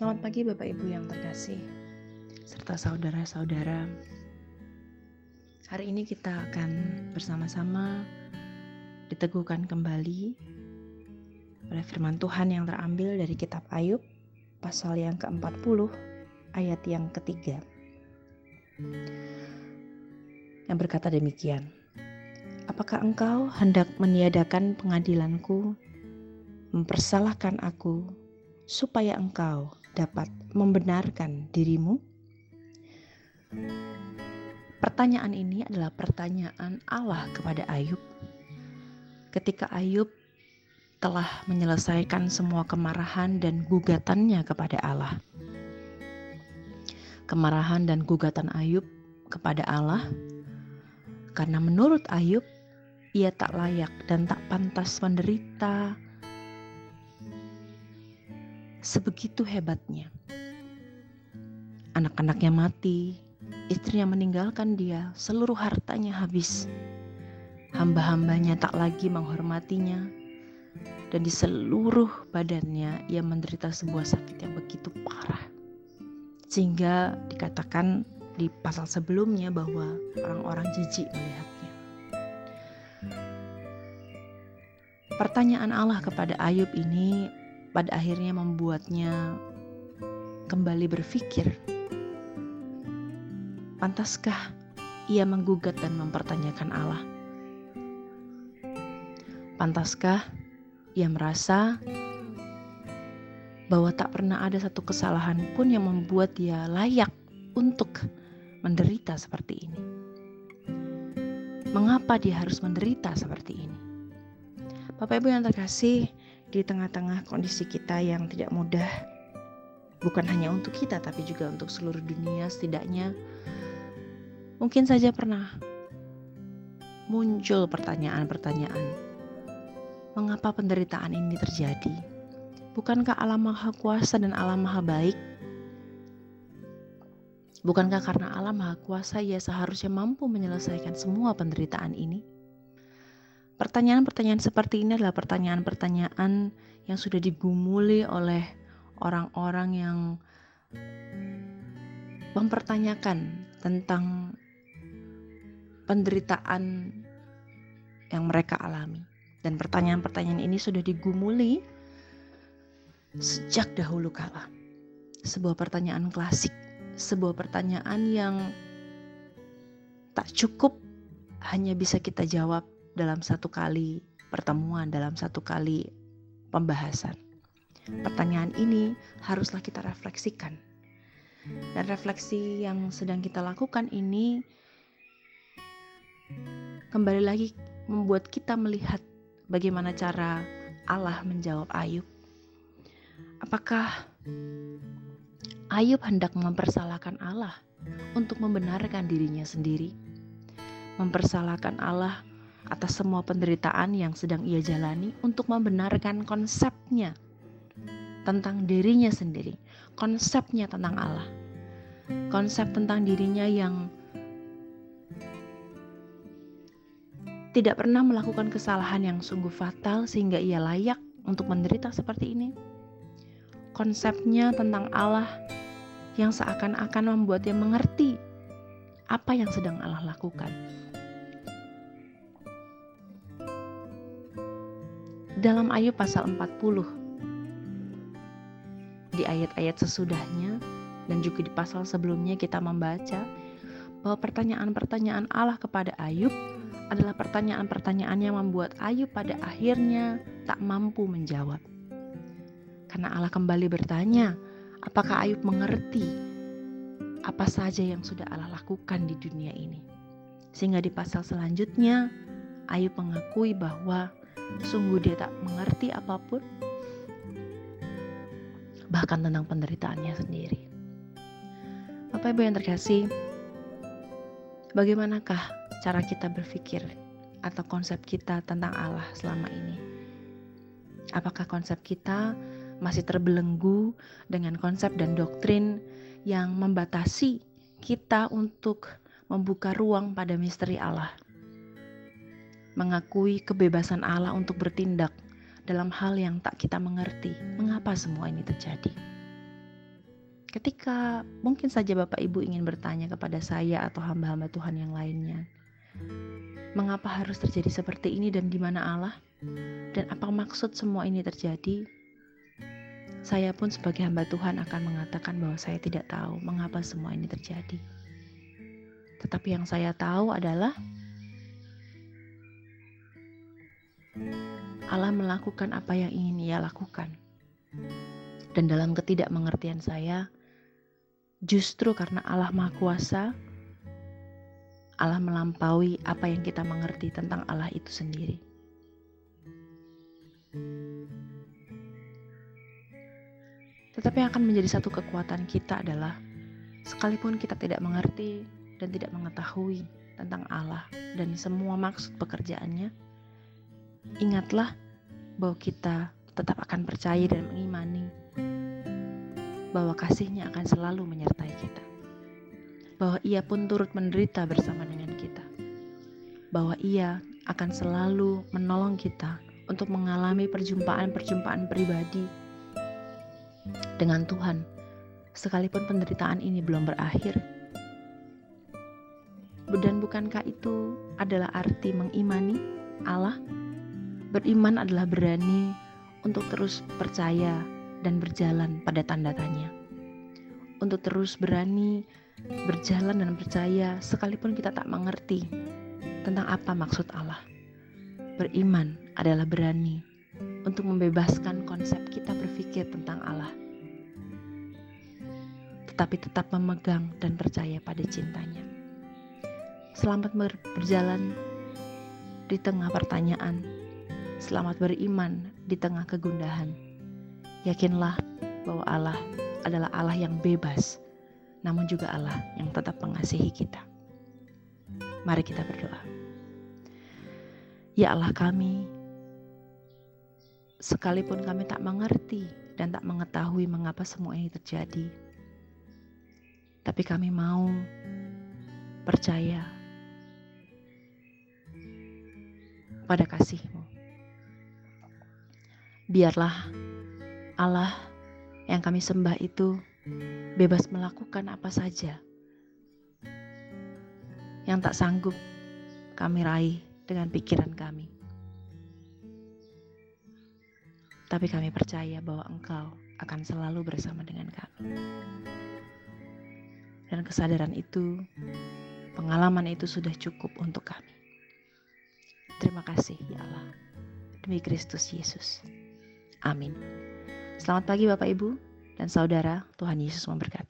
Selamat pagi Bapak Ibu yang terkasih, serta saudara-saudara. Hari ini kita akan bersama-sama diteguhkan kembali oleh firman Tuhan yang terambil dari kitab Ayub, pasal yang ke-40, ayat yang ketiga. Yang berkata demikian, "Apakah engkau hendak meniadakan pengadilanku, mempersalahkan aku, supaya engkau dapat membenarkan dirimu?" Pertanyaan ini adalah pertanyaan Allah kepada Ayub. Ketika Ayub telah menyelesaikan semua kemarahan dan gugatannya kepada Allah. Kemarahan dan gugatan Ayub kepada Allah, karena menurut Ayub, ia tak layak dan tak pantas menderita sebegitu hebatnya. Anak-anaknya mati, istrinya meninggalkan dia, seluruh hartanya habis. Hamba-hambanya tak lagi menghormatinya, dan di seluruh badannya ia menderita sebuah sakit yang begitu parah. Sehingga dikatakan di pasal sebelumnya bahwa orang-orang jijik melihatnya. Pertanyaan Allah kepada Ayub ini pada akhirnya membuatnya kembali berpikir, pantaskah ia menggugat dan mempertanyakan Allah? Pantaskah ia merasa bahwa tak pernah ada satu kesalahan pun yang membuat dia layak untuk menderita seperti ini? Mengapa dia harus menderita seperti ini? Bapak Ibu yang terkasih, di tengah-tengah kondisi kita yang tidak mudah, bukan hanya untuk kita tapi juga untuk seluruh dunia, setidaknya mungkin saja pernah muncul pertanyaan-pertanyaan, mengapa penderitaan ini terjadi? Bukankah Allah Maha Kuasa dan Allah Maha Baik? Bukankah karena Allah Maha Kuasa ia seharusnya mampu menyelesaikan semua penderitaan ini? Pertanyaan-pertanyaan seperti ini adalah pertanyaan-pertanyaan yang sudah digumuli oleh orang-orang yang mempertanyakan tentang penderitaan yang mereka alami. Dan pertanyaan-pertanyaan ini sudah digumuli sejak dahulu kala. Sebuah pertanyaan klasik, sebuah pertanyaan yang tak cukup hanya bisa kita jawab dalam satu kali pertemuan, dalam satu kali pembahasan. Pertanyaan ini haruslah kita refleksikan. Dan refleksi yang sedang kita lakukan ini kembali lagi membuat kita melihat bagaimana cara Allah menjawab Ayub. Apakah Ayub hendak mempersalahkan Allah untuk membenarkan dirinya sendiri? Mempersalahkan Allah atas semua penderitaan yang sedang ia jalani untuk membenarkan konsepnya tentang dirinya sendiri, konsepnya tentang Allah, konsep tentang dirinya yang tidak pernah melakukan kesalahan yang sungguh fatal sehingga ia layak untuk menderita seperti ini. Konsepnya tentang Allah yang seakan-akan membuatnya mengerti apa yang sedang Allah lakukan. Dalam Ayub pasal 40, di ayat-ayat sesudahnya dan juga di pasal sebelumnya kita membaca bahwa pertanyaan-pertanyaan Allah kepada Ayub adalah pertanyaan-pertanyaan yang membuat Ayub pada akhirnya tak mampu menjawab. Karena Allah kembali bertanya, apakah Ayub mengerti apa saja yang sudah Allah lakukan di dunia ini? Sehingga di pasal selanjutnya, Ayub mengakui bahwa sungguh dia tak mengerti apapun, bahkan tentang penderitaannya sendiri. Bapak Ibu yang terkasih, bagaimanakah cara kita berpikir atau konsep kita tentang Allah selama ini? Apakah konsep kita masih terbelenggu dengan konsep dan doktrin yang membatasi kita untuk membuka ruang pada misteri Allah? Mengakui kebebasan Allah untuk bertindak dalam hal yang tak kita mengerti. Mengapa semua ini terjadi? ketika mungkin saja Bapak Ibu ingin bertanya kepada saya atau hamba-hamba Tuhan yang lainnya, mengapa harus terjadi seperti ini dan di mana Allah? Dan apa maksud semua ini terjadi? Saya pun sebagai hamba Tuhan akan mengatakan bahwa saya tidak tahu mengapa semua ini terjadi. Tetapi yang saya tahu adalah Allah melakukan apa yang ingin Ia lakukan. Dan dalam ketidakmengertian saya, justru karena Allah Maha Kuasa, Allah melampaui apa yang kita mengerti tentang Allah itu sendiri. Tetapi yang akan menjadi satu kekuatan kita adalah, sekalipun kita tidak mengerti dan tidak mengetahui tentang Allah dan semua maksud pekerjaannya, ingatlah bahwa kita tetap akan percaya dan mengimani bahwa kasih-Nya akan selalu menyertai kita, bahwa Ia pun turut menderita bersama dengan kita, bahwa Ia akan selalu menolong kita untuk mengalami perjumpaan-perjumpaan pribadi dengan Tuhan, sekalipun penderitaan ini belum berakhir. Dan bukankah itu adalah arti mengimani Allah? Beriman adalah berani untuk terus percaya dan berjalan pada tanda-tanya. Untuk terus berani berjalan dan percaya sekalipun kita tak mengerti tentang apa maksud Allah. Beriman adalah berani untuk membebaskan konsep kita berpikir tentang Allah, tetapi tetap memegang dan percaya pada cintanya. Selamat berjalan di tengah pertanyaan. Selamat beriman di tengah kegundahan. Yakinlah bahwa Allah adalah Allah yang bebas, namun juga Allah yang tetap mengasihi kita. Mari kita berdoa. Ya Allah kami, sekalipun kami tak mengerti dan tak mengetahui mengapa semua ini terjadi, tapi kami mau percaya pada kasih-Mu. Biarlah Allah yang kami sembah itu bebas melakukan apa saja yang tak sanggup kami raih dengan pikiran kami. Tapi kami percaya bahwa Engkau akan selalu bersama dengan kami. Dan kesadaran itu, pengalaman itu sudah cukup untuk kami. Terima kasih ya Allah. Demi Kristus Yesus. Amin. Selamat pagi Bapak Ibu dan Saudara, Tuhan Yesus memberkati.